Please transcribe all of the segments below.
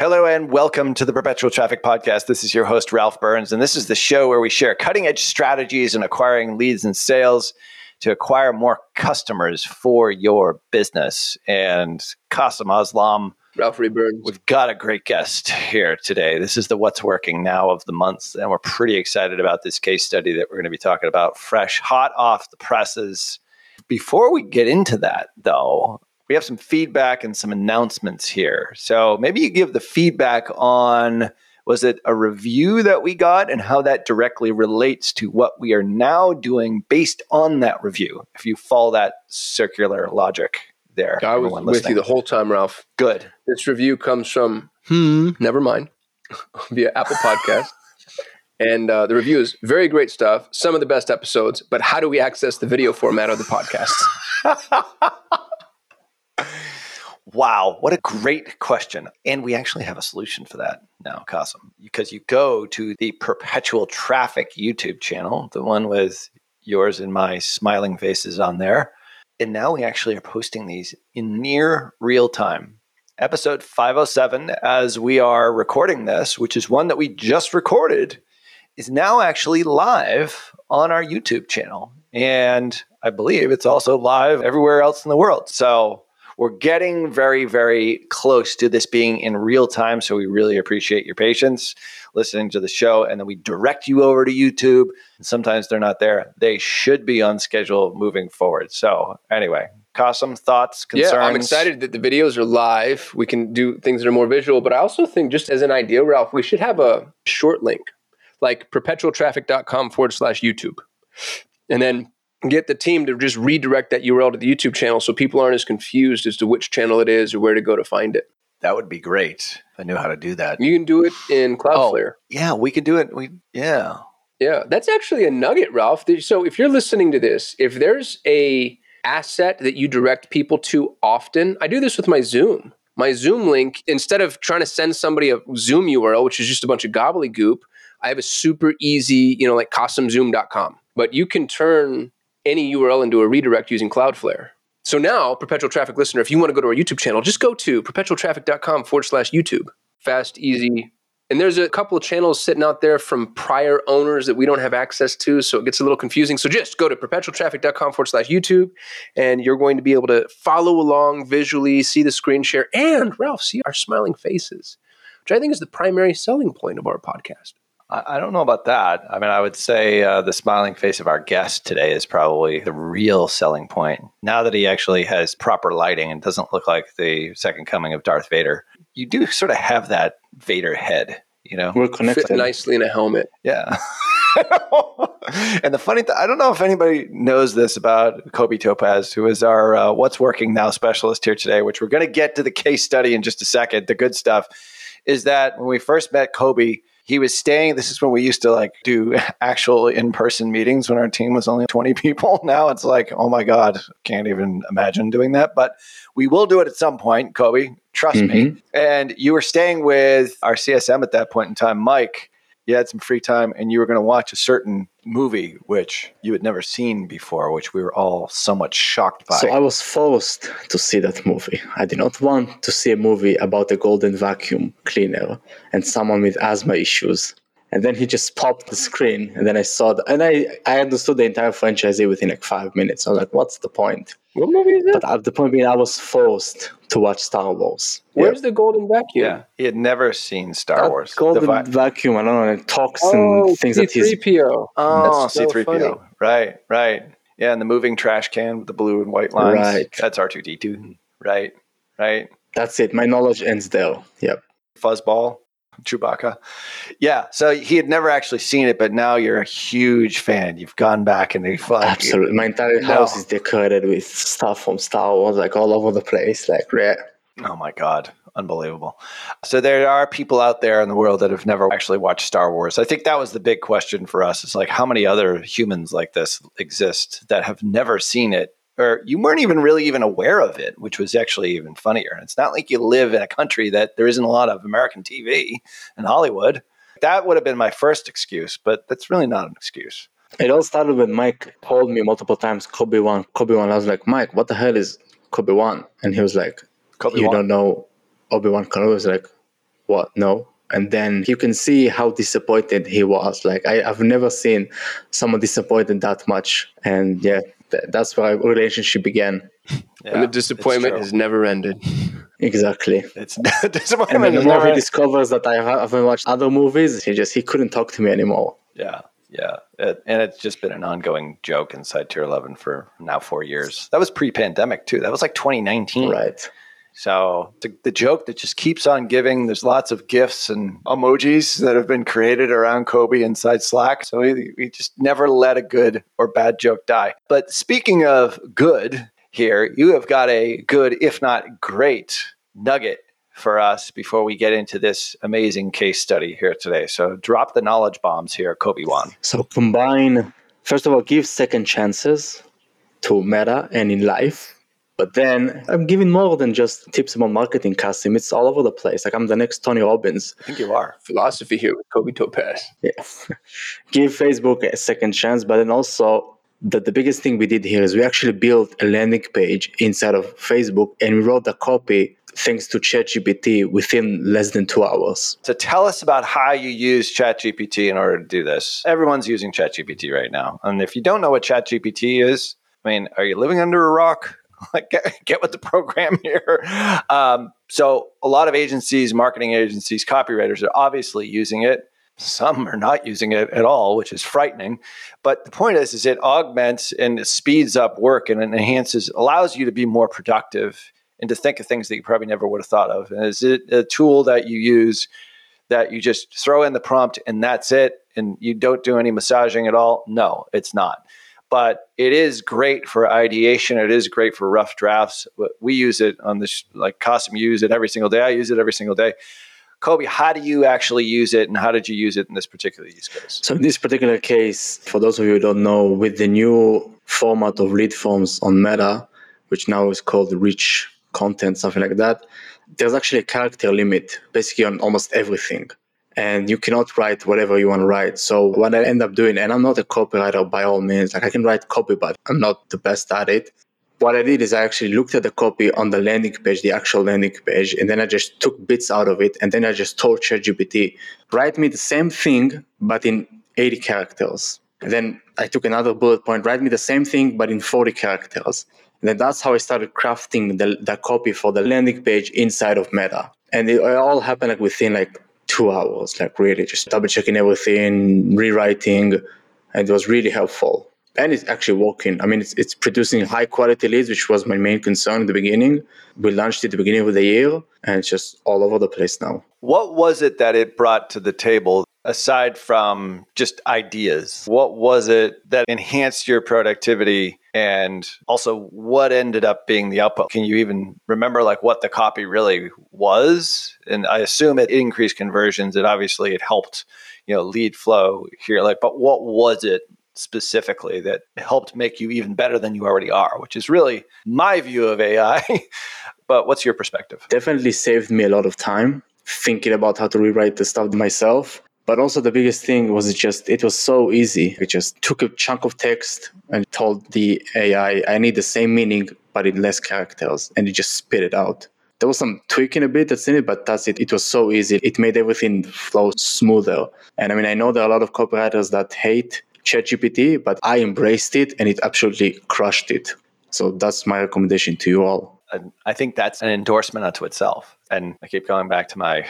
Hello and welcome to the Perpetual Traffic Podcast. This is your host, Ralph Burns, and this is the show where we share cutting edge strategies in acquiring leads and sales to acquire more customers for your business. And Kasim Aslam, Ralph Burns, we've got a great guest here today. This is the What's Working Now of the month, and we're pretty excited about this case study that we're going to be talking about, fresh, hot off the presses. Before we get into that, though, we have some feedback and some announcements here. So maybe you give the feedback on, was it a review that we got and how that directly relates to what we are now doing based on that review, if you follow that circular logic there. I was with you the whole time, Ralph. Good. This review comes from, never mind, via Apple Podcast. And the review is very great stuff, some of the best episodes, but how do we access the video format of the podcast? Wow, what a great question. And we actually have a solution for that now, Kasim, because you go to the Perpetual Traffic YouTube channel, the one with yours and my smiling faces on there. And now we actually are posting these in near real time. Episode 507, as we are recording this, which is one that we just recorded, is now actually live on our YouTube channel. And I believe it's also live everywhere else in the world. So we're getting very, very close to this being in real time. So we really appreciate your patience listening to the show. And then we direct you over to YouTube. And sometimes they're not there. They should be on schedule moving forward. So anyway, Kasim, thoughts, concerns? Yeah, I'm excited that the videos are live. We can do things that are more visual. But I also think, just as an idea, Ralph, we should have a short link, like perpetualtraffic.com/YouTube. And then get the team to just redirect that URL to the YouTube channel so people aren't as confused as to which channel it is or where to go to find it. That would be great if I knew how to do that. You can do it in Cloudflare. Oh, yeah, we can do it. Yeah, that's actually a nugget, Ralph. So if you're listening to this, if there's a asset that you direct people to often, I do this with my Zoom. My Zoom link, instead of trying to send somebody a Zoom URL, which is just a bunch of gobbledygook, I have a super easy, like kasimzoom.com. But you can turn any URL into a redirect using Cloudflare. So now, Perpetual Traffic listener, if you want to go to our YouTube channel, just go to perpetualtraffic.com/YouTube. Fast, easy. And there's a couple of channels sitting out there from prior owners that we don't have access to, so it gets a little confusing. So just go to perpetualtraffic.com/YouTube, and you're going to be able to follow along visually, see the screen share, and, Ralph, see our smiling faces, which I think is the primary selling point of our podcast. I don't know about that. I mean, I would say the smiling face of our guest today is probably the real selling point. Now that he actually has proper lighting and doesn't look like the second coming of Darth Vader, you do sort of have that Vader head, We're connected. Fit nicely in a helmet. Yeah. And the funny thing, I don't know if anybody knows this about Kobi Topaz, who is our What's Working Now specialist here today, which we're going to get to the case study in just a second. The good stuff is that when we first met Kobi, he was staying, this is when we used to do actual in-person meetings when our team was only 20 people. Now it's oh my God, can't even imagine doing that. But we will do it at some point, Kobi, trust me. And you were staying with our CSM at that point in time, Mike. You had some free time and you were going to watch a certain movie, which you had never seen before, which we were all somewhat shocked by. So I was forced to see that movie. I did not want to see a movie about a golden vacuum cleaner and someone with asthma issues. And then he just popped the screen and then I saw that. And I understood the entire franchisee within 5 minutes. I was what's the point? What movie is that? But at the point being, I was forced to watch Star Wars. Where's the golden vacuum? Yeah, he had never seen Star Wars. Golden vacuum, I don't know, it talks and things that he's... C-3PO. Oh, that's C-3PO. Funny. Right, right. Yeah, and the moving trash can with the blue and white lines. Right. That's R2-D2. Right, right. That's it. My knowledge ends there. Yep. Fuzzball. Chewbacca. Yeah. So he had never actually seen it, but now you're a huge fan. You've gone back and you've like, absolutely. My entire house is decorated with stuff from Star Wars, like all over the place. Like, right. Oh my God. Unbelievable. So there are people out there in the world that have never actually watched Star Wars. I think that was the big question for us. It's like, how many other humans like this exist that have never seen it? Or you weren't even really even aware of it, which was actually even funnier. And it's not like you live in a country that there isn't a lot of American TV in Hollywood. That would have been my first excuse, but that's really not an excuse. It all started when Mike called me multiple times, Kobi-Wan. I was like, Mike, what the hell is Kobi-Wan? And he was like, Kobi-Wan. You don't know Obi-Wan Kenobi? Was like, what? No. And then you can see how disappointed he was. Like, I've never seen someone disappointed that much. And yeah, that's where our relationship began. Yeah, and the disappointment has never ended. Exactly. It's disappointment. And then the more he discovers that I haven't watched other movies, he couldn't talk to me anymore. Yeah. Yeah. And it's just been an ongoing joke inside Tier 11 for now 4 years. That was pre-pandemic too. That was like 2019. Right. So the joke that just keeps on giving. There's lots of GIFs and emojis that have been created around Kobi inside Slack. So we just never let a good or bad joke die. But speaking of good here, you have got a good, if not great, nugget for us before we get into this amazing case study here today. So drop the knowledge bombs here, Kobi-Wan. So combine, first of all, give second chances to Meta and in life. But then I'm giving more than just tips about marketing, Kasim. It's all over the place. Like I'm the next Tony Robbins. I think you are. Philosophy here with Kobi Topaz. Yeah. Give Facebook a second chance. But then also the biggest thing we did here is we actually built a landing page inside of Facebook and we wrote the copy thanks to ChatGPT within less than 2 hours. So tell us about how you use ChatGPT in order to do this. Everyone's using ChatGPT right now. And if you don't know what ChatGPT is, I mean, are you living under a rock? Like get with the program here. So a lot of agencies, marketing agencies, copywriters are obviously using it. Some are not using it at all, which is frightening. But the point is it augments and speeds up work and enhances, allows you to be more productive and to think of things that you probably never would have thought of. And is it a tool that you use that you just throw in the prompt and that's it? And you don't do any massaging at all? No, it's not. But it is great for ideation. It is great for rough drafts. We use it on this, like Kasim, you use it every single day. I use it every single day. Kobi, how do you actually use it and how did you use it in this particular use case? So in this particular case, for those of you who don't know, with the new format of lead forms on Meta, which now is called rich content, something like that, there's actually a character limit basically on almost everything. And you cannot write whatever you want to write. So what I end up doing, and I'm not a copywriter by all means, like I can write copy, but I'm not the best at it. What I did is I actually looked at the copy on the landing page, the actual landing page, and then I just took bits out of it. And then I just told ChatGPT, write me the same thing, but in 80 characters. And then I took another bullet point, write me the same thing, but in 40 characters. And then that's how I started crafting the copy for the landing page inside of Meta. And it all happened like within like 2 hours, like really just double checking everything, rewriting, and it was really helpful. And it's actually working. I mean, it's producing high quality leads, which was my main concern in the beginning. We launched it at the beginning of the year and it's just all over the place now. What was it that it brought to the table aside from just ideas? What was it that enhanced your productivity? And also what ended up being the output? Can you even remember like what the copy really was? And I assume it increased conversions. It obviously, it helped, lead flow here. Like, but what was it specifically that helped make you even better than you already are, which is really my view of AI. But what's your perspective? Definitely saved me a lot of time thinking about how to rewrite the stuff myself. But also the biggest thing was it was so easy. It just took a chunk of text and told the AI, I need the same meaning, but in less characters. And it just spit it out. There was some tweaking a bit that's in it, but that's it. It was so easy. It made everything flow smoother. And I mean, I know there are a lot of copywriters that hate ChatGPT, but I embraced it and it absolutely crushed it. So that's my recommendation to you all. And I think that's an endorsement unto itself. And I keep going back to my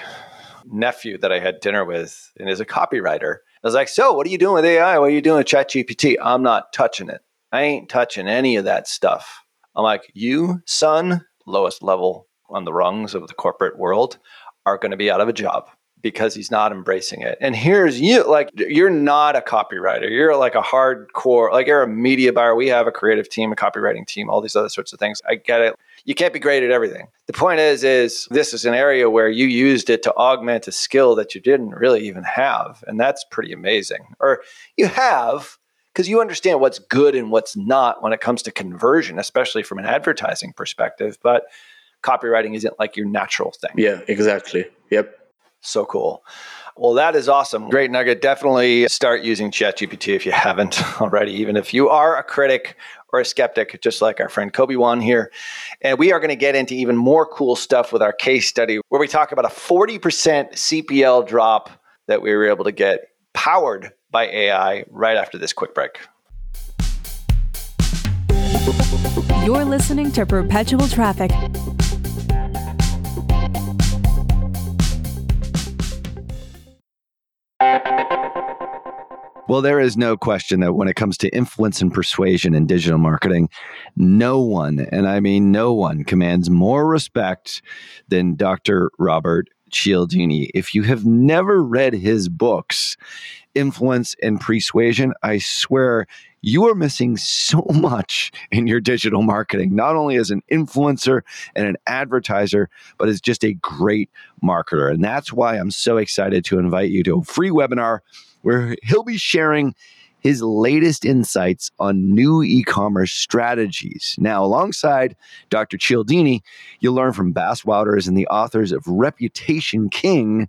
nephew that I had dinner with and is a copywriter. I was like, so what are you doing with AI? What are you doing with ChatGPT? I'm not touching it. I ain't touching any of that stuff. I'm like, you, son, lowest level on the rungs of the corporate world, are going to be out of a job. because he's not embracing it. And here's you, like, you're not a copywriter. You're like a hardcore, like you're a media buyer. We have a creative team, a copywriting team, all these other sorts of things. I get it. You can't be great at everything. The point is this is an area where you used it to augment a skill that you didn't really even have. And that's pretty amazing. Or you have, because you understand what's good and what's not when it comes to conversion, especially from an advertising perspective. But copywriting isn't like your natural thing. Yeah, exactly. Yep. So cool. Well, that is awesome. Great nugget. Definitely start using ChatGPT if you haven't already, even if you are a critic or a skeptic, just like our friend Kobi Wan here. And we are going to get into even more cool stuff with our case study where we talk about a 40% CPL drop that we were able to get powered by AI right after this quick break. You're listening to Perpetual Traffic. Well, there is no question that when it comes to influence and persuasion in digital marketing, no one, and I mean no one, commands more respect than Dr. Robert Cialdini. If you have never read his books, Influence and Persuasion, I swear you are missing so much in your digital marketing, not only as an influencer and an advertiser, but as just a great marketer. And that's why I'm so excited to invite you to a free webinar where he'll be sharing his latest insights on new e-commerce strategies. Now, alongside Dr. Cialdini, you'll learn from Bass Wouters and the authors of Reputation King,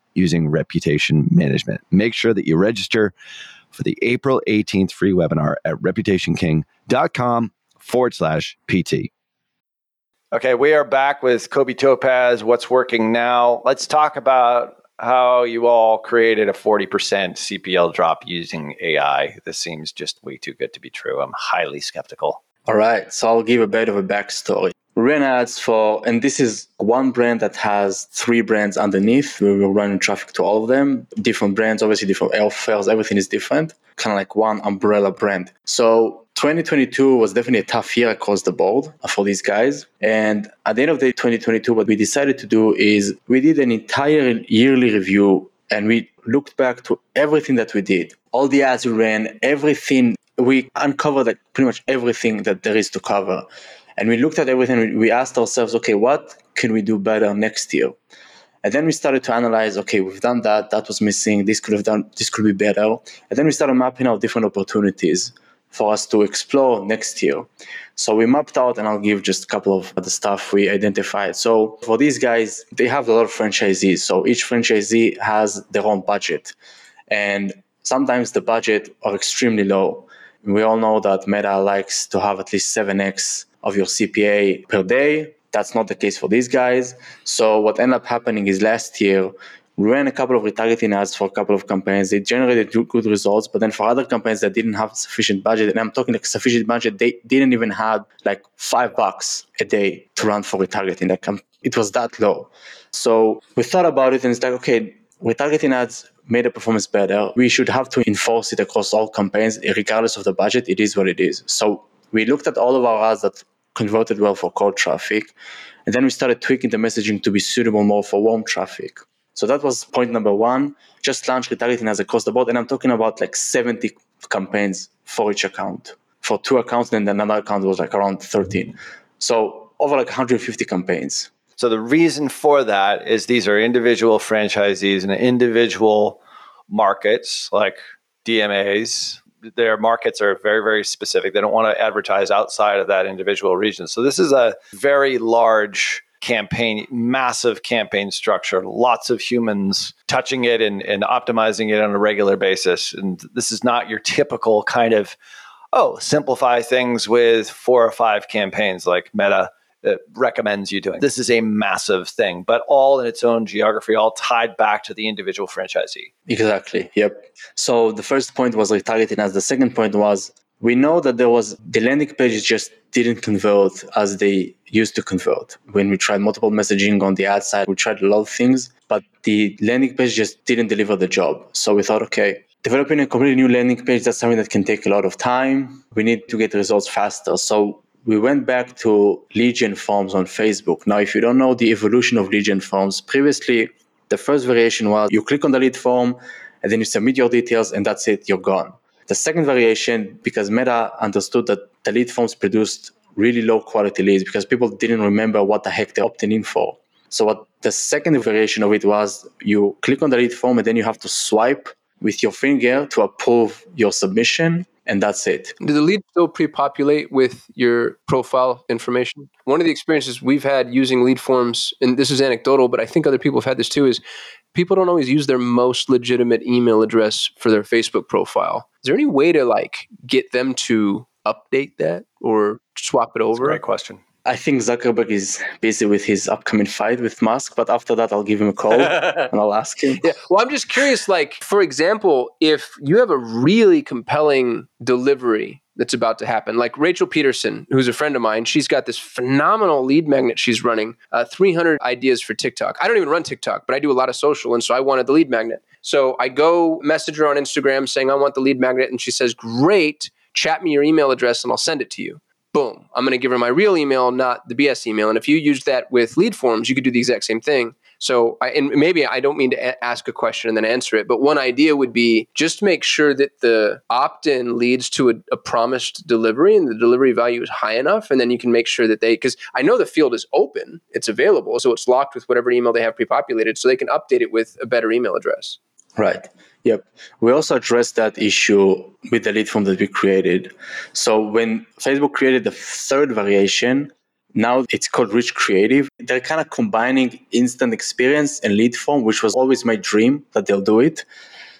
using reputation management. Make sure that you register for the April 18th free webinar at reputationking.com/PT. Okay, we are back with Kobi Topaz, What's Working Now. Let's talk about how you all created a 40% CPL drop using AI. This seems just way too good to be true. I'm highly skeptical. All right, so I'll give a bit of a backstory. We ran ads for, and this is one brand that has three brands underneath. We were running traffic to all of them. Different brands, obviously different offers, everything is different. Kind of like one umbrella brand. So 2022 was definitely a tough year across the board for these guys. And at the end of the 2022, what we decided to do is we did an entire yearly review and we looked back to everything that we did. All the ads we ran, everything. We uncovered like pretty much everything that there is to cover. And we looked at everything. We asked ourselves, okay, what can we do better next year? And then we started to analyze, okay, we've done that. That was missing. This could be better. And then we started mapping out different opportunities for us to explore next year. So we mapped out, and I'll give just a couple of the stuff we identified. So for these guys, they have a lot of franchisees. So each franchisee has their own budget. And sometimes the budget are extremely low. We all know that Meta likes to have at least 7x of your CPA per day. That's not the case for these guys. So what ended up happening is last year, we ran a couple of retargeting ads for a couple of campaigns. They generated good results, but then for other campaigns that didn't have sufficient budget, and I'm talking like sufficient budget, they didn't even have like $5 a day to run for retargeting. Like it was that low. So we thought about it and it's like, okay, retargeting ads made the performance better. We should have to enforce it across all campaigns, regardless of the budget. It is what it is. So we looked at all of our ads that converted well for cold traffic. And then we started tweaking the messaging to be suitable more for warm traffic. So that was point number one, just launch retargeting ads across the board. And I'm talking about like 70 campaigns for each account. For two accounts, and then another account was like around 13. So over like 150 campaigns. So the reason for that is these are individual franchisees and individual markets like DMAs their markets are very, very specific. They don't want to advertise outside of that individual region. So this is a very large campaign, massive campaign structure, lots of humans touching it and optimizing it on a regular basis. And this is not your typical kind of, oh, simplify things with 4 or 5 campaigns like Meta recommends you doing. This is a massive thing, but all in its own geography, all tied back to the individual franchisee. Exactly. Yep. So the first point was retargeting ads. The second point was, we know that there was the landing pages just didn't convert as they used to convert. When we tried multiple messaging on the ad side, we tried a lot of things, but the landing page just didn't deliver the job. So we thought, okay, developing a completely new landing page, that's something that can take a lot of time. We need to get results faster. So we went back to lead gen forms on Facebook. Now, if you don't know the evolution of lead gen forms, previously, the first variation was you click on the lead form and then you submit your details and that's it, you're gone. The second variation, because Meta understood that the lead forms produced really low quality leads because people didn't remember what the heck they're opting in for. So what the second variation of it was, you click on the lead form and then you have to swipe with your finger to approve your submission. And that's it. Do the leads still pre-populate with your profile information? One of the experiences we've had using lead forms, and this is anecdotal, but I think other people have had this too, is people don't always use their most legitimate email address for their Facebook profile. Is there any way to get them to update that or swap it over? That's a great question. I think Zuckerberg is busy with his upcoming fight with Musk, but after that, I'll give him a call and I'll ask him. Yeah. Well, I'm just curious, for example, if you have a really compelling delivery that's about to happen, like Rachel Peterson, who's a friend of mine, she's got this phenomenal lead magnet she's running, 300 ideas for TikTok. I don't even run TikTok, but I do a lot of social, and so I wanted the lead magnet. So I go message her on Instagram saying, I want the lead magnet, and she says, great, chat me your email address and I'll send it to you. Boom, I'm going to give her my real email, not the BS email. And if you used that with lead forms, you could do the exact same thing. So, and maybe I don't mean to ask a question and then answer it, but one idea would be just make sure that the opt-in leads to a promised delivery and the delivery value is high enough. And then you can make sure that because I know the field is open, it's available. So it's locked with whatever email they have pre-populated so they can update it with a better email address. Right. Yep. We also addressed that issue with the lead form that we created. So when Facebook created the third variation, now it's called Rich Creative. They're kind of combining instant experience and lead form, which was always my dream that they'll do it.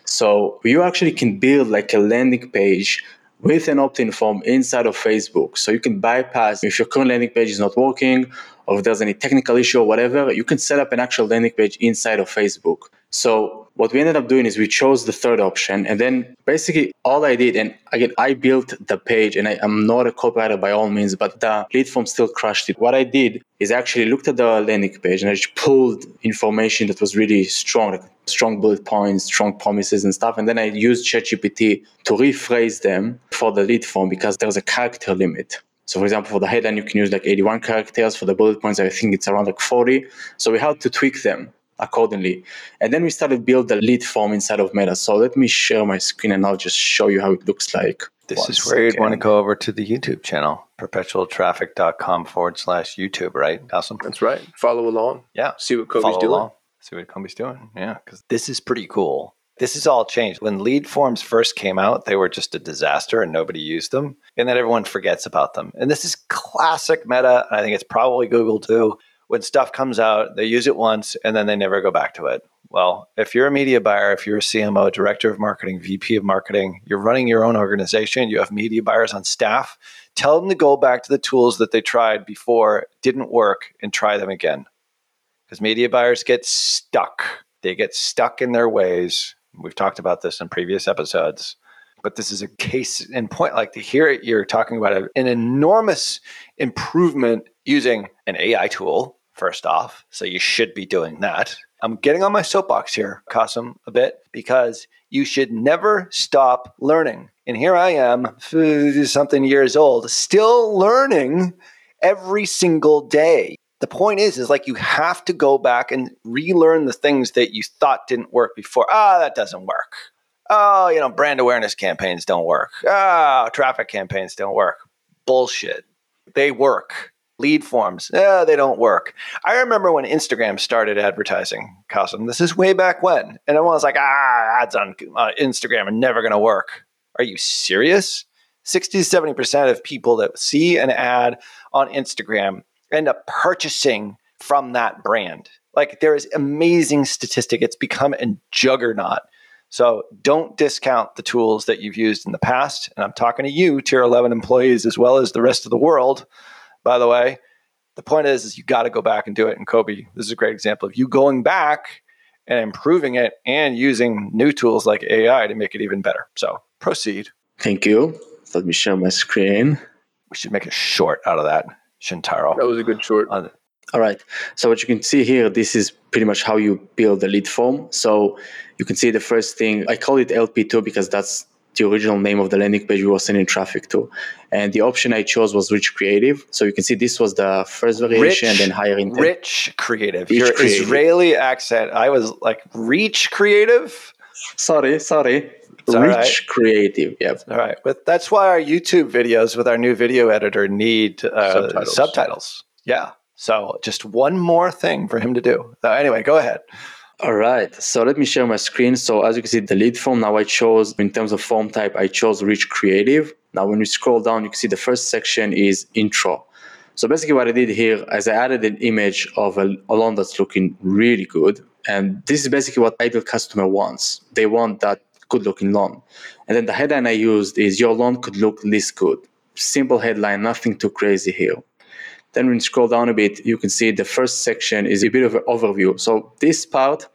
So you actually can build a landing page with an opt-in form inside of Facebook. So you can bypass if your current landing page is not working or if there's any technical issue or whatever, you can set up an actual landing page inside of Facebook. So what we ended up doing is we chose the third option. And then basically all I did, and again, I built the page and I'm not a copywriter by all means, but the lead form still crushed it. What I did is I actually looked at the landing page and I just pulled information that was really strong, strong bullet points, strong promises and stuff. And then I used ChatGPT to rephrase them for the lead form because there's a character limit. So for example, for the headline, you can use 81 characters. For the bullet points, I think it's around 40. So we had to tweak them accordingly. And then we started build the lead form inside of Meta. So let me share my screen and I'll just show you how it looks like. This is where you'd want to go over to the YouTube channel, perpetualtraffic.com/YouTube, right? Awesome. That's right. Follow along. Yeah. See what Kobi's doing. See what Kobi's doing. Yeah. Because this is pretty cool. This has all changed. When lead forms first came out, they were just a disaster and nobody used them. And then everyone forgets about them. And this is classic Meta. And I think it's probably Google too. When stuff comes out, they use it once and then they never go back to it. Well, if you're a media buyer, if you're a CMO, director of marketing, VP of marketing, you're running your own organization, you have media buyers on staff, tell them to go back to the tools that they tried before, didn't work, and try them again. Because media buyers get stuck. They get stuck in their ways. We've talked about this in previous episodes. But this is a case in point. To hear it, you're talking about an enormous improvement using an AI tool. First off, so you should be doing that. I'm getting on my soapbox here, Kasim, a bit, because you should never stop learning. And here I am, something years old, still learning every single day. The point is you have to go back and relearn the things that you thought didn't work before. That doesn't work. Brand awareness campaigns don't work. Traffic campaigns don't work. Bullshit. They work. Lead forms, they don't work. I remember when Instagram started advertising, Kasim. This is way back when. And everyone was like, ads on Instagram are never going to work. Are you serious? 60 to 70% of people that see an ad on Instagram end up purchasing from that brand. Like, there is amazing statistic. It's become a juggernaut. So don't discount the tools that you've used in the past. And I'm talking to you, Tier 11 employees, as well as the rest of the world, by the way. The point is you got to go back and do it. And Kobi, this is a great example of you going back and improving it and using new tools like AI to make it even better. So proceed. Thank you. Let me share my screen. We should make a short out of that, Shintaro. That was a good short. All right. So what you can see here, this is pretty much how you build a lead form. So you can see the first thing, I call it LP2 because that's the original name of the landing page we were sending traffic to. And the option I chose was rich creative. So you can see this was the first variation and then higher intent. Rich creative. Your Israeli accent. I was like, reach creative? Sorry. It's rich creative. Yep. All right. But that's why our YouTube videos with our new video editor need subtitles. Yeah. So just one more thing for him to do. So anyway, go ahead. All right. So let me share my screen. So as you can see, the lead form, now I chose, in terms of form type, I chose rich creative. Now, when you scroll down, you can see the first section is intro. So basically what I did here is I added an image of a lawn that's looking really good. And this is basically what ideal customer wants. They want that good looking lawn. And then the headline I used is your lawn could look this good. Simple headline, nothing too crazy here. Then when you scroll down a bit, you can see the first section is a bit of an overview. So this part,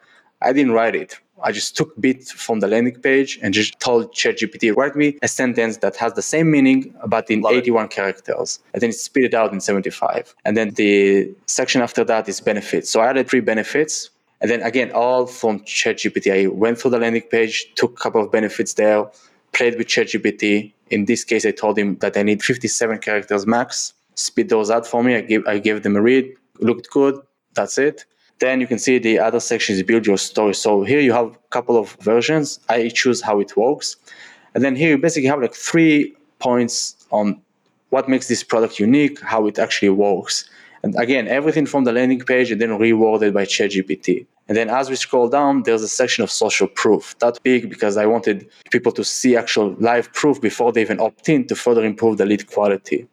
I didn't write it. I just took bits from the landing page and just told ChatGPT, write me a sentence that has the same meaning, but in 81 characters. And then it spit it out in 75. And then the section after that is benefits. So I added 3 benefits. And then again, all from ChatGPT. I went through the landing page, took a couple of benefits there, played with ChatGPT. In this case, I told him that I need 57 characters max. Spit those out for me. I gave them a read. Looked good. That's it. Then you can see the other section is build your story. So here you have a couple of versions. I choose how it works. And then here you basically have like 3 points on what makes this product unique, how it actually works. And again, everything from the landing page and then reworded by ChatGPT. And then as we scroll down, there's a section of social proof. That's big because I wanted people to see actual live proof before they even opt in to further improve the lead quality.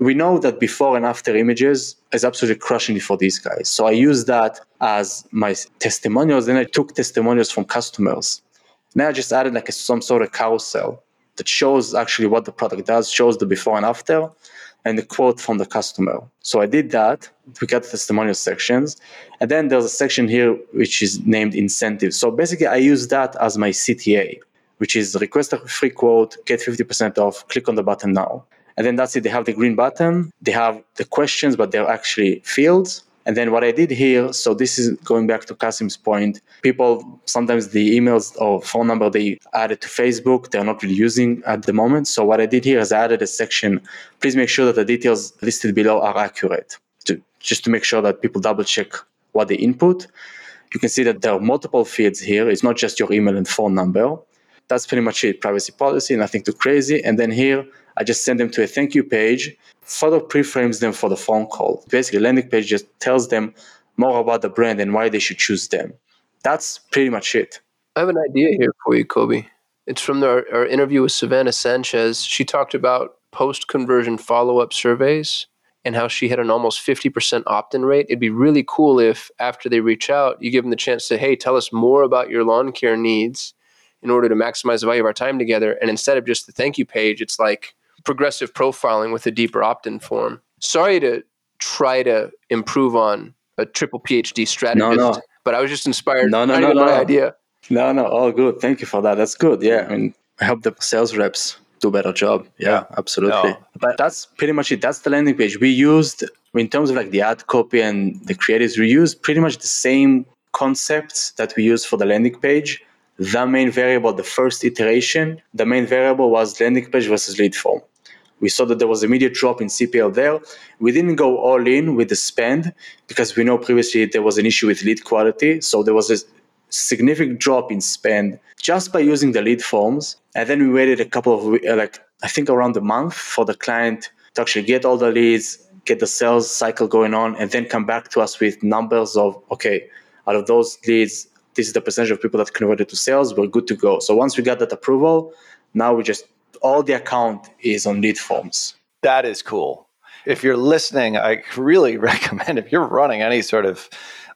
We know that before and after images is absolutely crushing it for these guys. So I use that as my testimonials. Then I took testimonials from customers. Now I just added like some sort of carousel that shows actually what the product does, shows the before and after, and the quote from the customer. So I did that. We got the testimonial sections. And then there's a section here which is named incentives. So basically I use that as my CTA, which is request a free quote, get 50% off, click on the button now. And then that's it. They have the green button. They have the questions, but they're actually fields. And then what I did here, so this is going back to Kasim's point, people, sometimes the emails or phone number they added to Facebook, they're not really using at the moment. So what I did here is I added a section, please make sure that the details listed below are accurate, just to make sure that people double check what they input. You can see that there are multiple fields here. It's not just your email and phone number. That's pretty much it. Privacy policy, nothing too crazy. And then here, I just send them to a thank you page, further pre-frames them for the phone call. Basically, landing page just tells them more about the brand and why they should choose them. That's pretty much it. I have an idea here for you, Kobi. It's from our interview with Savannah Sanchez. She talked about post-conversion follow-up surveys and how she had an almost 50% opt-in rate. It'd be really cool if, after they reach out, you give them the chance to, hey, tell us more about your lawn care needs in order to maximize the value of our time together. And instead of just the thank you page, it's like progressive profiling with a deeper opt-in form. Sorry to try to improve on a triple PhD strategist, but I was just inspired by my idea. No, all good. Thank you for that. That's good. Yeah, I mean, I hope the sales reps do a better job. Yeah, absolutely. No. But that's pretty much it. That's the landing page. We used, in terms of like the ad copy and the creatives, we used pretty much the same concepts that we used for the landing page. The main variable, the first iteration, the main variable was landing page versus lead form. We saw that there was an immediate drop in CPL there. We didn't go all in with the spend because we know previously there was an issue with lead quality. So there was a significant drop in spend just by using the lead forms. And then we waited a couple of, around a month for the client to actually get all the leads, get the sales cycle going on, and then come back to us with numbers of, okay, out of those leads, this is the percentage of people that converted to sales. We're good to go. So once we got that approval, now we just all the account is on lead forms. That is cool. If you're listening, I really recommend, if you're running any sort of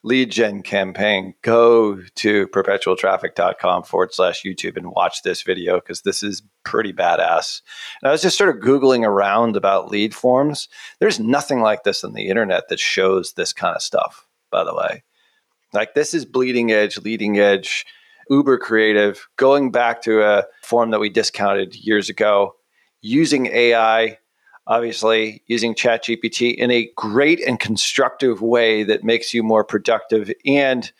lead gen campaign, go to perpetualtraffic.com/YouTube and watch this video, because this is pretty badass. And I was just sort of Googling around about lead forms. There's nothing like this on the internet that shows this kind of stuff, by the way. Like, this is leading edge, uber creative, going back to a form that we discounted years ago, using AI, obviously using ChatGPT in a great and constructive way that makes you more productive and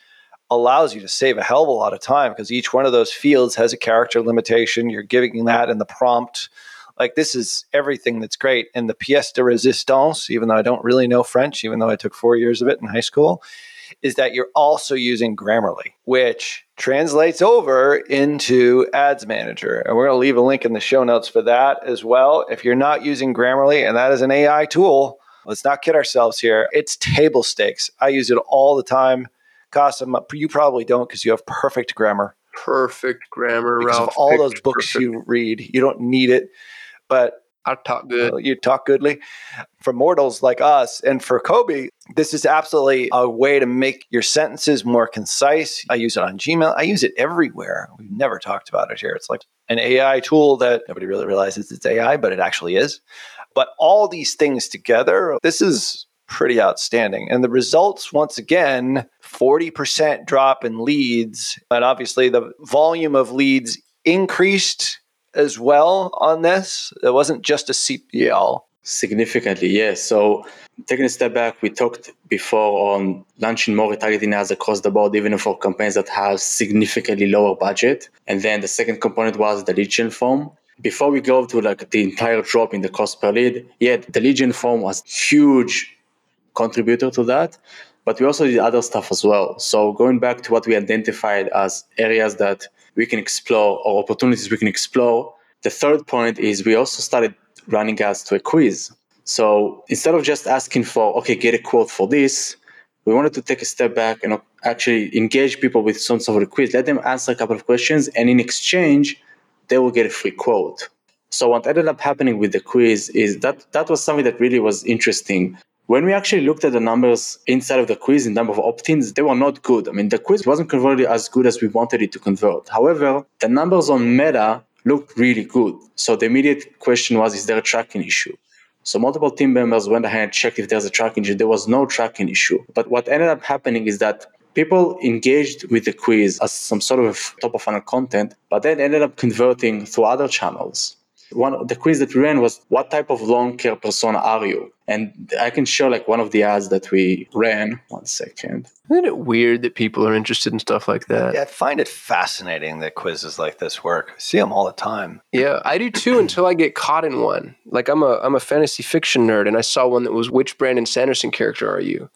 allows you to save a hell of a lot of time, because each one of those fields has a character limitation. You're giving that in the prompt. Like, this is everything that's great. And the pièce de résistance, even though I don't really know French, even though I took 4 years of it in high school, is that you're also using Grammarly, which translates over into Ads Manager. And we're going to leave a link in the show notes for that as well. If you're not using Grammarly, and that is an AI tool, let's not kid ourselves here. It's table stakes. I use it all the time. Kasim, you probably don't, because you have perfect grammar. Perfect grammar, because Ralph. Of all those books perfect. You read, you don't need it. But I talk good. You talk goodly. For mortals like us and for Kobi, this is absolutely a way to make your sentences more concise. I use it on Gmail. I use it everywhere. We've never talked about it here. It's like an AI tool that nobody really realizes it's AI, but it actually is. But all these things together, this is pretty outstanding. And the results, once again, 40% drop in leads. And obviously the volume of leads increased as well on this. It wasn't just a CPL. Significantly, yes. So taking a step back, we talked before on launching more retargeting ads across the board, even for campaigns that have significantly lower budget. And then the second component was the lead gen form. Before we go to like the entire drop in the cost per lead, the lead gen form was huge contributor to that. But we also did other stuff as well. So going back to what we identified as areas that we can explore or opportunities we can explore, the third point is we also started running ads to a quiz. So instead of just asking for, okay, get a quote for this, we wanted to take a step back and actually engage people with some sort of a quiz, let them answer a couple of questions, and in exchange, they will get a free quote. So what ended up happening with the quiz is that was something that really was interesting. When we actually looked at the numbers inside of the quiz, in number of opt-ins, they were not good. I mean, the quiz wasn't converted as good as we wanted it to convert. However, the numbers on Meta looked really good. So the immediate question was, is there a tracking issue? So multiple team members went ahead and checked if there's a tracking issue. There was no tracking issue. But what ended up happening is that people engaged with the quiz as some sort of top-of-funnel content, but then ended up converting through other channels. One of the quiz that we ran was, what type of lawn care persona are you? And I can show like one of the ads that we ran. One second. Isn't it weird that people are interested in stuff like that? Yeah, I find it fascinating that quizzes like this work. I see them all the time. Yeah, I do too until I get caught in one. Like I'm a fantasy fiction nerd, and I saw one that was, which Brandon Sanderson character are you?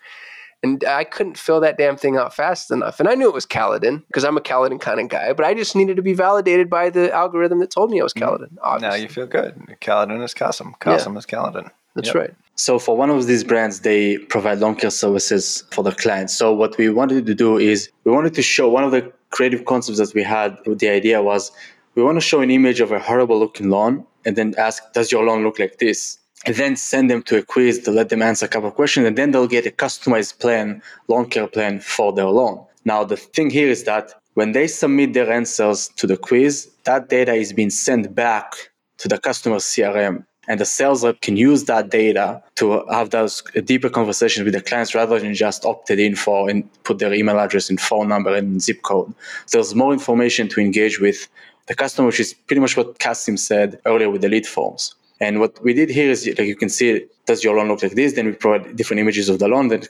And I couldn't fill that damn thing out fast enough. And I knew it was Kaladin, because I'm a Kaladin kind of guy. But I just needed to be validated by the algorithm that told me I was Kaladin, obviously. Now you feel good. Kaladin is Kasim. Kasim is Kaladin. That's right. So for one of these brands, they provide lawn care services for their clients. So what we wanted to do is we wanted to show one of the creative concepts that we had. The idea was we want to show an image of a horrible looking lawn and then ask, does your lawn look like this? And then send them to a quiz to let them answer a couple of questions, and then they'll get a customized plan, lawn care plan for their lawn. Now, the thing here is that when they submit their answers to the quiz, that data is being sent back to the customer CRM, and the sales rep can use that data to have those deeper conversations with the clients rather than just opted in for and put their email address and phone number and zip code. There's more information to engage with the customer, which is pretty much what Kasim said earlier with the lead forms. And what we did here is, like you can see, does your lawn look like this? Then we provide different images of the lawn. Then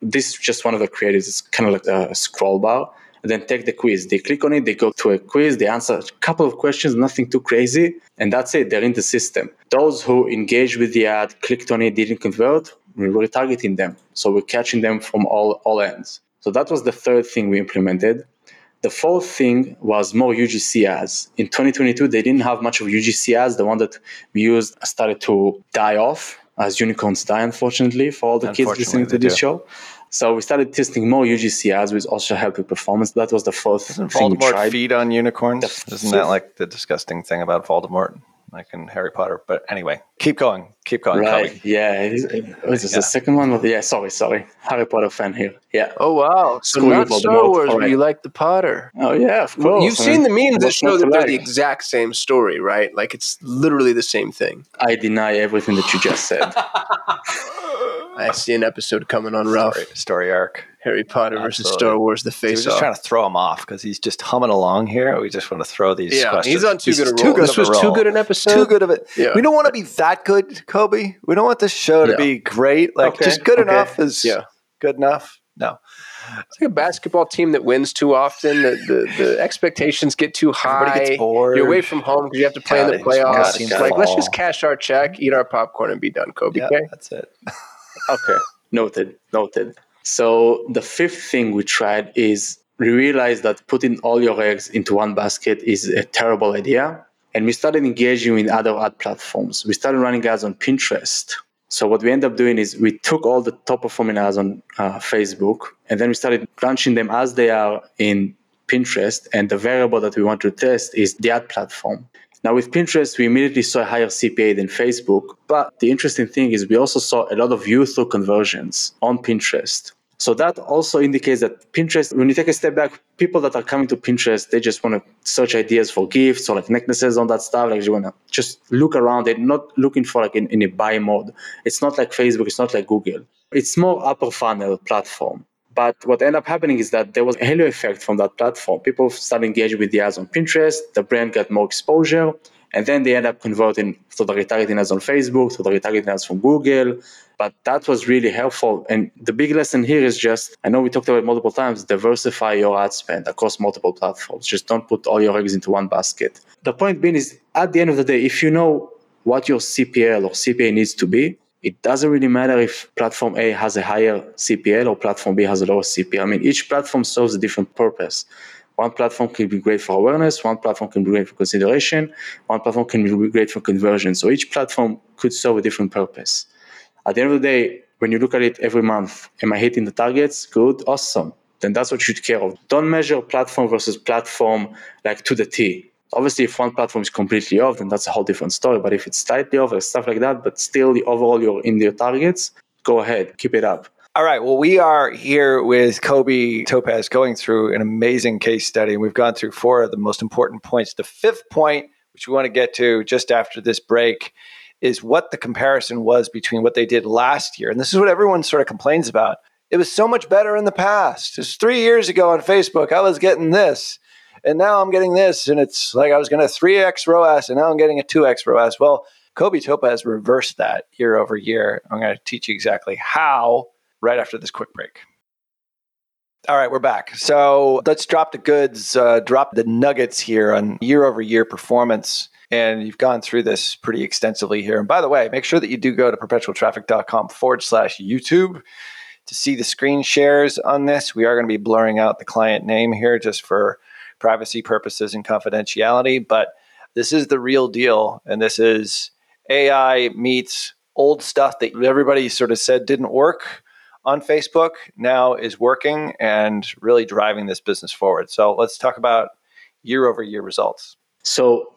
this is just one of the creatives. It's kind of like a scroll bar. And then take the quiz. They click on it. They go to a quiz. They answer a couple of questions, nothing too crazy. And that's it. They're in the system. Those who engaged with the ad, clicked on it, didn't convert, we're retargeting them. So we're catching them from all ends. So that was the third thing we implemented. The fourth thing was more UGC ads. In 2022, they didn't have much of UGC ads. The one that we used started to die off, as unicorns die, unfortunately, for all the kids listening to this show. So we started testing more UGC ads, which also helped with performance. That was the fourth thing we tried. Doesn't Voldemort feed on unicorns? Isn't that like the disgusting thing about Voldemort? like in Harry Potter. But anyway, keep going. Right. Kobi. Yeah. This is the second one. Yeah. Sorry. Harry Potter fan here. Yeah. Oh, wow. So not Star Wars, but you like the Potter. Oh, yeah, of course. You've seen the memes that show that they're the exact same story, right? Like it's literally the same thing. I deny everything that you just said. I see an episode coming on, Ralph. Story arc. Harry Potter versus Star Wars, the face-off. So we're just trying to throw him off because he's just humming along here. We just want to throw these questions. He's on too good an episode. Too good of it. Yeah. We don't want to be that good, Kobi. We don't want this show to be great. Like just good enough is good enough. No. It's like a basketball team that wins too often. The expectations get too high. Everybody gets bored. You're away from home because you have to play in the playoffs. It's like, let's just cash our check, eat our popcorn, and be done, Kobi. Yeah, okay? That's it. Okay. Noted. So the fifth thing we tried is we realized that putting all your eggs into one basket is a terrible idea. And we started engaging in other ad platforms. We started running ads on Pinterest. So what we ended up doing is we took all the top performing ads on Facebook, and then we started crunching them as they are in Pinterest. And the variable that we want to test is the ad platform. Now, with Pinterest, we immediately saw a higher CPA than Facebook. But the interesting thing is we also saw a lot of view-through conversions on Pinterest. So that also indicates that Pinterest, when you take a step back, people that are coming to Pinterest, they just want to search ideas for gifts or like necklaces on that stuff. Like you want to just look around. They're not looking for like in a buy mode. It's not like Facebook. It's not like Google. It's more upper funnel platform. But what ended up happening is that there was a halo effect from that platform. People started engaging with the ads on Pinterest. The brand got more exposure. And then they end up converting to the retargeting ads on Facebook, to the retargeting ads from Google. But that was really helpful. And the big lesson here is just, I know we talked about it multiple times, diversify your ad spend across multiple platforms. Just don't put all your eggs into one basket. The point being is, at the end of the day, if you know what your CPL or CPA needs to be, it doesn't really matter if platform A has a higher CPL or platform B has a lower CPL. I mean, each platform serves a different purpose. One platform can be great for awareness. One platform can be great for consideration. One platform can be great for conversion. So each platform could serve a different purpose. At the end of the day, when you look at it every month, am I hitting the targets? Good, awesome. Then that's what you should care of. Don't measure platform versus platform like to the T. Obviously, if one platform is completely off, then that's a whole different story. But if it's slightly off or stuff like that, but still the overall you're in your targets, go ahead, keep it up. All right. Well, we are here with Kobi Topaz going through an amazing case study. And we've gone through four of the most important points. The fifth point, which we want to get to just after this break, is what the comparison was between what they did last year. And this is what everyone sort of complains about. It was so much better in the past. It was 3 years ago on Facebook, I was getting this. And now I'm getting this, and it's like I was going to 3x ROAS, and now I'm getting a 2x ROAS. Well, Kobi Topaz reversed that year over year. I'm going to teach you exactly how right after this quick break. All right, we're back. So let's drop the goods, drop the nuggets here on year over year performance. And you've gone through this pretty extensively here. And by the way, make sure that you do go to perpetualtraffic.com/YouTube. to see the screen shares on this. We are going to be blurring out the client name here just for privacy purposes and confidentiality, but this is the real deal. And this is AI meets old stuff that everybody sort of said didn't work on Facebook, now is working and really driving this business forward. So let's talk about year over year results. So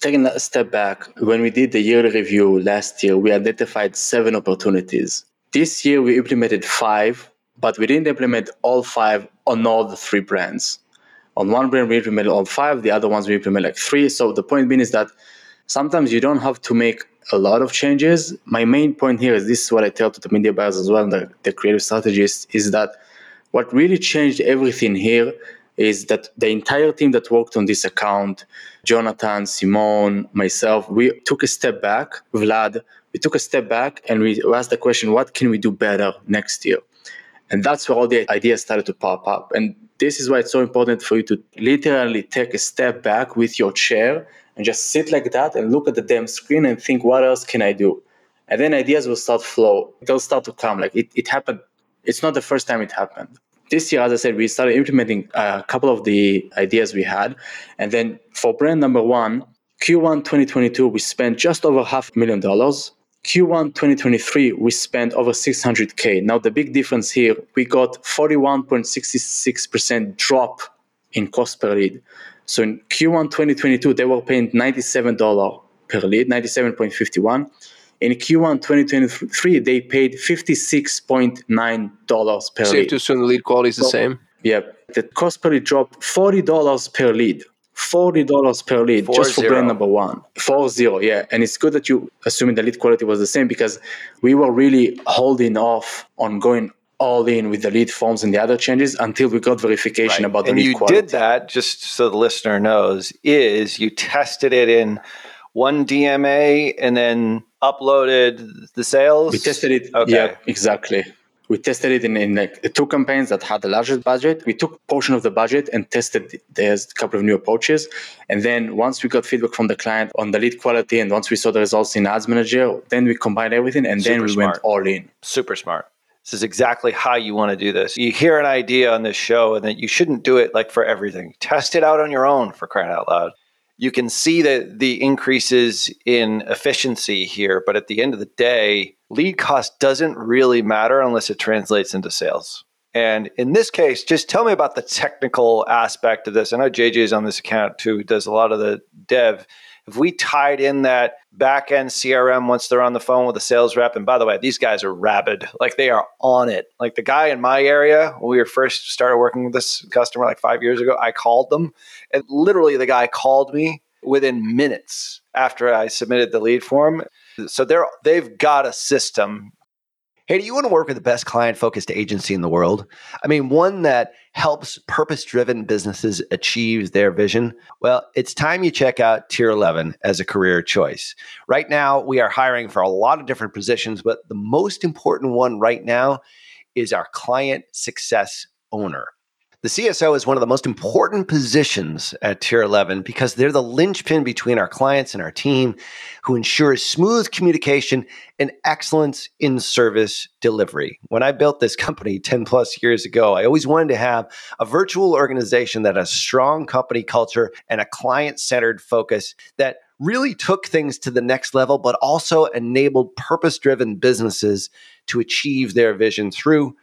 taking a step back, when we did the yearly review last year, we identified 7 opportunities. This year we implemented 5, but we didn't implement all 5 on all the 3 brands. On one brand, we implement all 5. The other ones, we implement like 3. So the point being is that sometimes you don't have to make a lot of changes. My main point here is this is what I tell to the media buyers as well, and the creative strategists, is that what really changed everything here is that the entire team that worked on this account, Jonathan, Simone, myself, we took a step back, Vlad, we took a step back and we asked the question, what can we do better next year? And that's where all the ideas started to pop up. And this is why it's so important for you to literally take a step back with your chair and just sit like that and look at the damn screen and think, what else can I do? And then ideas will start flow. They'll start to come. Like it happened. It's not the first time it happened. This year, as I said, we started implementing a couple of the ideas we had. And then for brand number one, Q1 2022, we spent just over $500,000. Q1 2023, we spent over $600K. Now, the big difference here, we got 41.66% drop in cost per lead. So in Q1 2022, they were paying $97 per lead, 97.51. In Q1 2023, they paid $56.9 per lead. Safe to assume the lead quality is the same? Yeah. The cost per lead dropped $40 per lead. $40 per lead just for brand number one. 40, yeah. And it's good that you, assuming the lead quality was the same, because we were really holding off on going all in with the lead forms and the other changes until we got verification about the lead quality. And you did that, just so the listener knows, is you tested it in one DMA and then uploaded the sales? We tested it, yeah, exactly. We tested it in like the two campaigns that had the largest budget. We took a portion of the budget and tested there's a couple of new approaches. And then once we got feedback from the client on the lead quality and once we saw the results in Ads Manager, then we combined everything and then we went all in. Super smart. This is exactly how you want to do this. You hear an idea on this show and then you shouldn't do it like for everything. Test it out on your own, for crying out loud. You can see that the increases in efficiency here, but at the end of the day, lead cost doesn't really matter unless it translates into sales. And in this case, just tell me about the technical aspect of this. I know JJ is on this account too, who does a lot of the dev. If we tied in that back-end CRM once they're on the phone with a sales rep, and by the way, these guys are rabid. Like, they are on it. Like, the guy in my area, when we were first started working with this customer like 5 years ago, I called them. And literally, the guy called me within minutes after I submitted the lead form. So they've got a system. Hey, do you want to work with the best client-focused agency in the world? I mean, one that helps purpose-driven businesses achieve their vision? Well, it's time you check out Tier 11 as a career choice. Right now, we are hiring for a lot of different positions, but the most important one right now is our client success owner. The CSO is one of the most important positions at Tier 11 because they're the linchpin between our clients and our team who ensures smooth communication and excellence in service delivery. When I built this company 10 plus years ago, I always wanted to have a virtual organization that has strong company culture and a client-centered focus that really took things to the next level, but also enabled purpose-driven businesses to achieve their vision through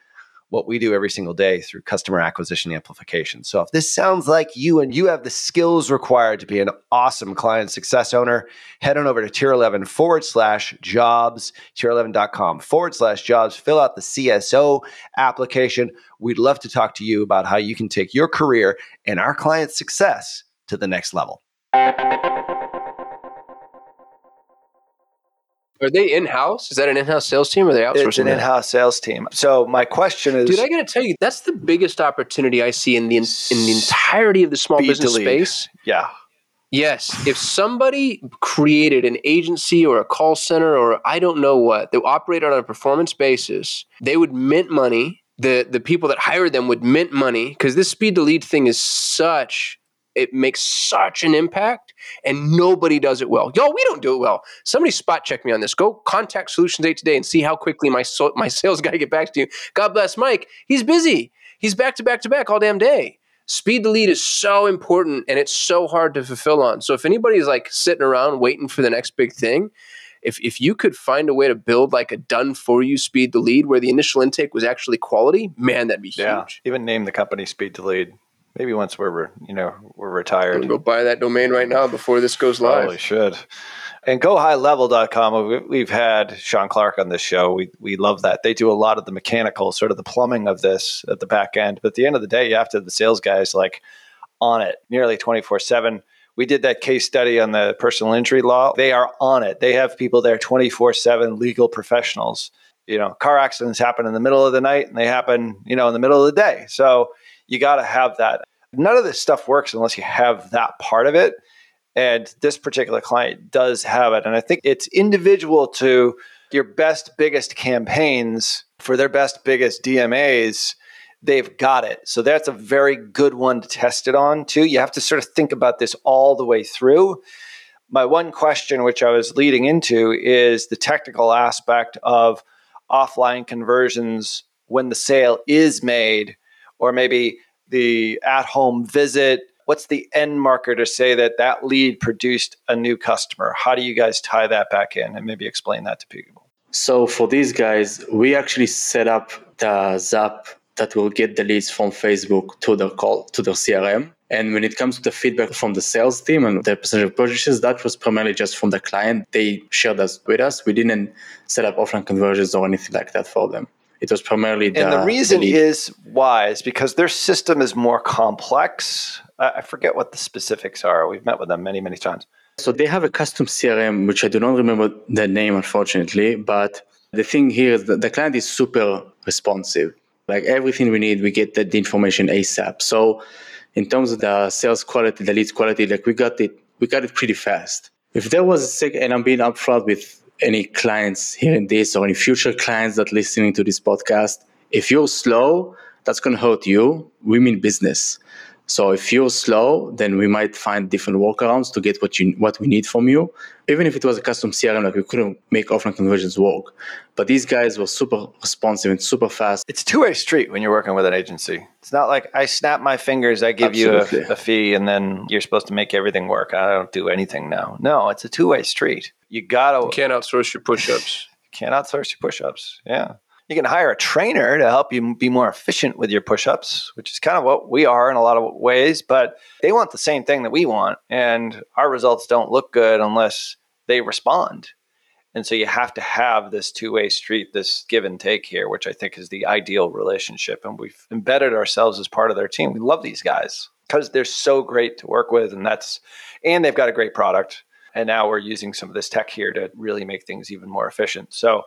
what we do every single day through customer acquisition amplification. So if this sounds like you and you have the skills required to be an awesome client success owner, head on over to tier11.com/jobs, tier11.com/jobs, fill out the CSO application. We'd love to talk to you about how you can take your career and our client success to the next level. Are they in-house? Is that an in-house sales team or are they outsourcing? It's an in-house sales team. So my question is... Dude, I got to tell you, that's the biggest opportunity I see in the entirety of the small business space. Yeah. Yes. If somebody created an agency or a call center or I don't know what, they operate on a performance basis, they would mint money. The people that hired them would mint money because this speed to lead thing is such... It makes such an impact and nobody does it well. Yo, we don't do it well. Somebody spot check me on this. Go contact Solutions 8 today and see how quickly my sales guy get back to you. God bless Mike. He's busy. He's back to back to back all damn day. Speed to lead is so important and it's so hard to fulfill on. So if anybody's like sitting around waiting for the next big thing, if you could find a way to build like a done for you speed to lead where the initial intake was actually quality, man, that'd be huge. Yeah. Even name the company Speed to Lead. Maybe once we're retired. I'm gonna go buy that domain right now before this goes live. Probably should. And GoHighLevel.com, we've had Sean Clark on this show. We love that. They do a lot of the mechanical, sort of the plumbing of this at the back end. But at the end of the day, you have to have the sales guys like on it nearly 24/7. We did that case study on the personal injury law. They are on it. They have people there 24/7, legal professionals. You know, car accidents happen in the middle of the night and they happen, in the middle of the day. So you got to have that. None of this stuff works unless you have that part of it. And this particular client does have it. And I think it's individual to your best, biggest campaigns for their best, biggest DMAs. They've got it. So that's a very good one to test it on too. You have to sort of think about this all the way through. My one question, which I was leading into, is the technical aspect of offline conversions when the sale is made, or maybe the at-home visit. What's the end marker to say that lead produced a new customer? How do you guys tie that back in and maybe explain that to people? So for these guys, we actually set up the Zap that will get the leads from Facebook to their CRM. And when it comes to the feedback from the sales team and their percentage of purchases, that was primarily just from the client. They shared that with us. We didn't set up offline conversions or anything like that for them. It was primarily the... And the reason is why? Is because their system is more complex. I forget what the specifics are. We've met with them many, many times. So they have a custom CRM, which I do not remember the name, unfortunately. But the thing here is that the client is super responsive. Like everything we need, we get the information ASAP. So in terms of the sales quality, the leads quality, like we got it pretty fast. If there was a second, and I'm being upfront with any clients hearing this or any future clients that listening to this podcast, if you're slow, that's going to hurt you. We mean business. So if you're slow, then we might find different workarounds to get what we need from you. Even if it was a custom CRM, like we couldn't make offline conversions work. But these guys were super responsive and super fast. It's a two-way street when you're working with an agency. It's not like I snap my fingers, I give Absolutely. You a fee, and then you're supposed to make everything work. I don't do anything now. No, it's a two-way street. You can't outsource your push-ups. Yeah. You can hire a trainer to help you be more efficient with your push-ups, which is kind of what we are in a lot of ways, but they want the same thing that we want. And our results don't look good unless they respond. And so you have to have this two-way street, this give and take here, which I think is the ideal relationship. And we've embedded ourselves as part of their team. We love these guys because they're so great to work with, and they've got a great product. And now we're using some of this tech here to really make things even more efficient. So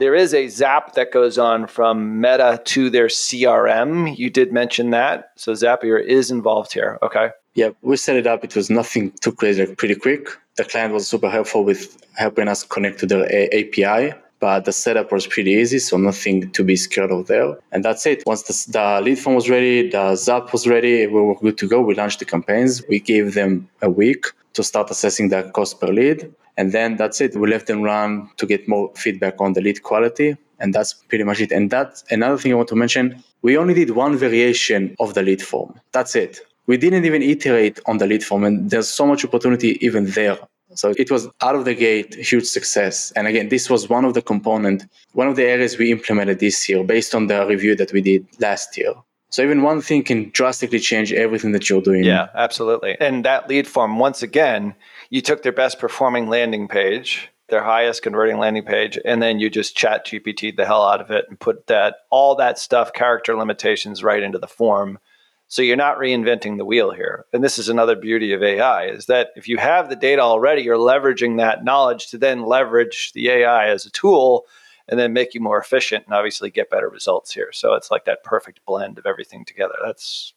there is a zap that goes on from Meta to their CRM. You did mention that. So Zapier is involved here. Okay. Yeah, we set it up. It was nothing too crazy, like pretty quick. The client was super helpful with helping us connect to their API, but the setup was pretty easy. So nothing to be scared of there. And that's it. Once the lead form was ready, the zap was ready, we were good to go. We launched the campaigns. We gave them a week to start assessing the cost per lead. And then that's it. We left them run to get more feedback on the lead quality. And that's pretty much it. And that's another thing I want to mention. We only did one variation of the lead form. That's it. We didn't even iterate on the lead form. And there's so much opportunity even there. So it was out of the gate, huge success. And again, this was one of the areas we implemented this year based on the review that we did last year. So even one thing can drastically change everything that you're doing. Yeah, absolutely. And that lead form, once again, you took their best performing landing page, their highest converting landing page, and then you just ChatGPT'd the hell out of it and put all that stuff, character limitations, right into the form. So you're not reinventing the wheel here. And this is another beauty of AI, is that if you have the data already, you're leveraging that knowledge to then leverage the AI as a tool and then make you more efficient and obviously get better results here. So it's like that perfect blend of everything together. That's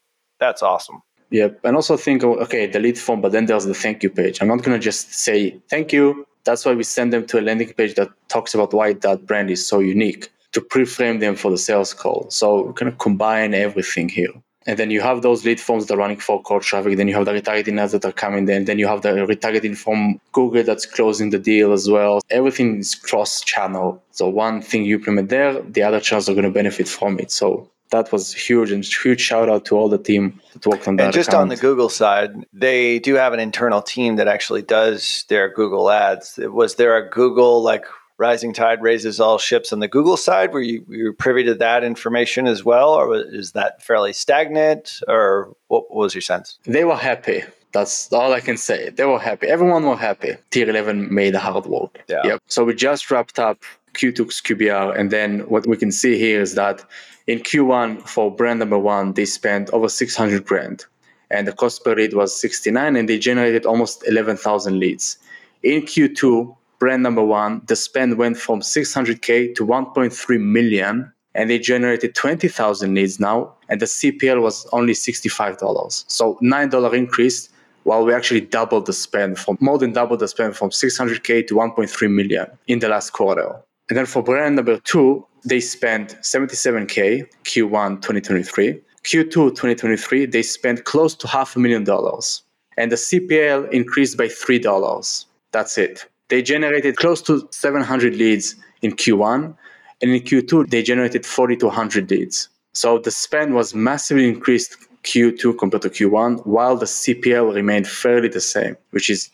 awesome. Yeah. And also think, okay, the lead form, but then there's the thank you page. I'm not going to just say thank you. That's why we send them to a landing page that talks about why that brand is so unique, to pre-frame them for the sales call. So we're going to combine everything here. And then you have those lead forms that are running for cold traffic. Then you have the retargeting ads that are coming there. And then you have the retargeting from Google that's closing the deal as well. Everything is cross-channel. So one thing you implement there, the other channels are going to benefit from it. So that was huge, and huge shout out to all the team that worked on that. And just on the Google side, they do have an internal team that actually does their Google ads. Was there a Google rising tide raises all ships on the Google side? Were you privy to that information as well? Or is that fairly stagnant? Or what was your sense? They were happy. That's all I can say. They were happy. Everyone was happy. Tier 11 made the hard work. Yeah. Yep. So we just wrapped up Q2's QBR. And then what we can see here is that in Q1 for brand number one, they spent over $600,000. And the cost per lead was $69. And they generated almost 11,000 leads. In Q2, brand number one, the spend went from $600,000 to $1.3 million, and they generated 20,000 leads now, and the CPL was only $65. So $9 increase, while we actually more than doubled the spend from $600,000 to $1.3 million in the last quarter. And then for brand number two, they spent $77,000 Q1 2023. Q2 2023, they spent close to $500,000, and the CPL increased by $3. That's it. They generated close to 700 leads in Q1, and in Q2, they generated 40 to 100 leads. So the spend was massively increased Q2 compared to Q1, while the CPL remained fairly the same, which is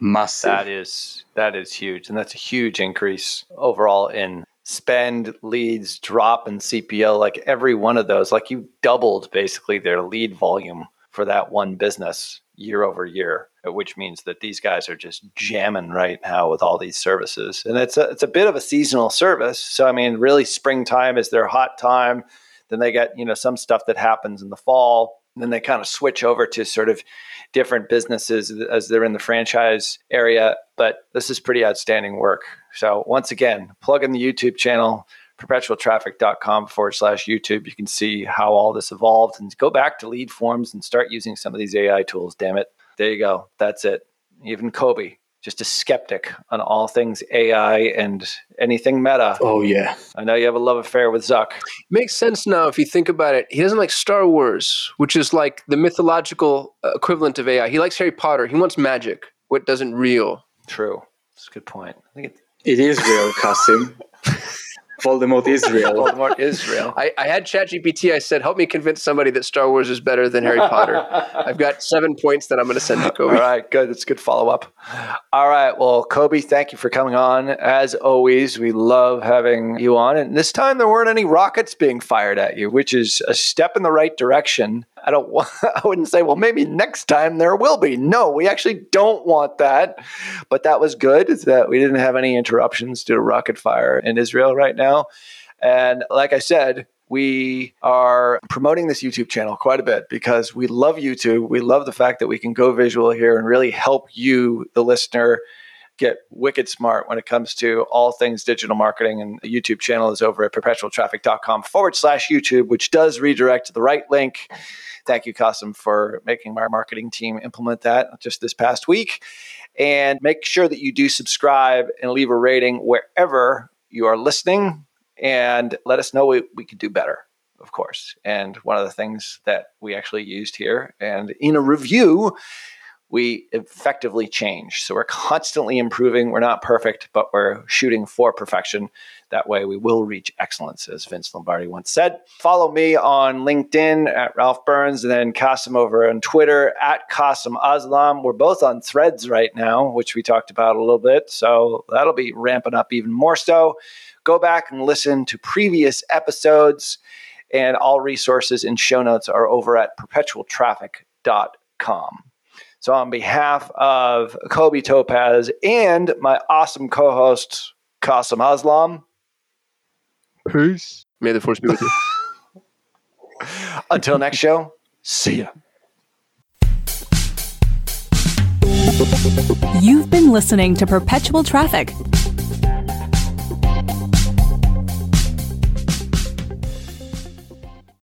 massive. That is huge, and that's a huge increase overall in spend, leads, drop, and CPL. Like every one of those, like you doubled basically their lead volume for that one business year over year, which means that these guys are just jamming right now with all these services. And it's a bit of a seasonal service. So, I mean, really springtime is their hot time. Then they got, you know, some stuff that happens in the fall. And then they kind of switch over to sort of different businesses as they're in the franchise area. But this is pretty outstanding work. So once again, plug in the YouTube channel, perpetualtraffic.com/YouTube. You can see how all this evolved and go back to lead forms and start using some of these AI tools. Damn it. There you go. That's it. Even Kobi, just a skeptic on all things AI and anything meta. Oh, yeah. I know you have a love affair with Zuck. Makes sense now if you think about it. He doesn't like Star Wars, which is like the mythological equivalent of AI. He likes Harry Potter. He wants magic. What doesn't real? True. That's a good point. I think it is real, Kasim. Voldemort is real. Voldemort is real. I had ChatGPT. I said, help me convince somebody that Star Wars is better than Harry Potter. I've got 7 points that I'm going to send to Kobi. All right, good. That's a good follow-up. All right. Well, Kobi, thank you for coming on. As always, we love having you on. And this time there weren't any rockets being fired at you, which is a step in the right direction. I wouldn't say, well, maybe next time there will be. No, we actually don't want that. But that was good that we didn't have any interruptions due to rocket fire in Israel right now. And like I said, we are promoting this YouTube channel quite a bit because we love YouTube. We love the fact that we can go visual here and really help you, the listener, get wicked smart when it comes to all things digital marketing. And the YouTube channel is over at perpetualtraffic.com/YouTube, which does redirect to the right link. Thank you, Kasim, for making our marketing team implement that just this past week. And make sure that you do subscribe and leave a rating wherever you are listening. And let us know what we could do better, of course. And one of the things that we actually used here and in a review, we effectively change. So we're constantly improving. We're not perfect, but we're shooting for perfection. That way we will reach excellence, as Vince Lombardi once said. Follow me on LinkedIn at Ralph Burns, and then Kasim over on Twitter at Kasim Aslam. We're both on Threads right now, which we talked about a little bit. So that'll be ramping up even more so. Go back and listen to previous episodes, and all resources and show notes are over at perpetualtraffic.com. So on behalf of Kobi Topaz and my awesome co-host, Kasim Aslam. Peace. May the force be with you. Until next show, see ya. You've been listening to Perpetual Traffic,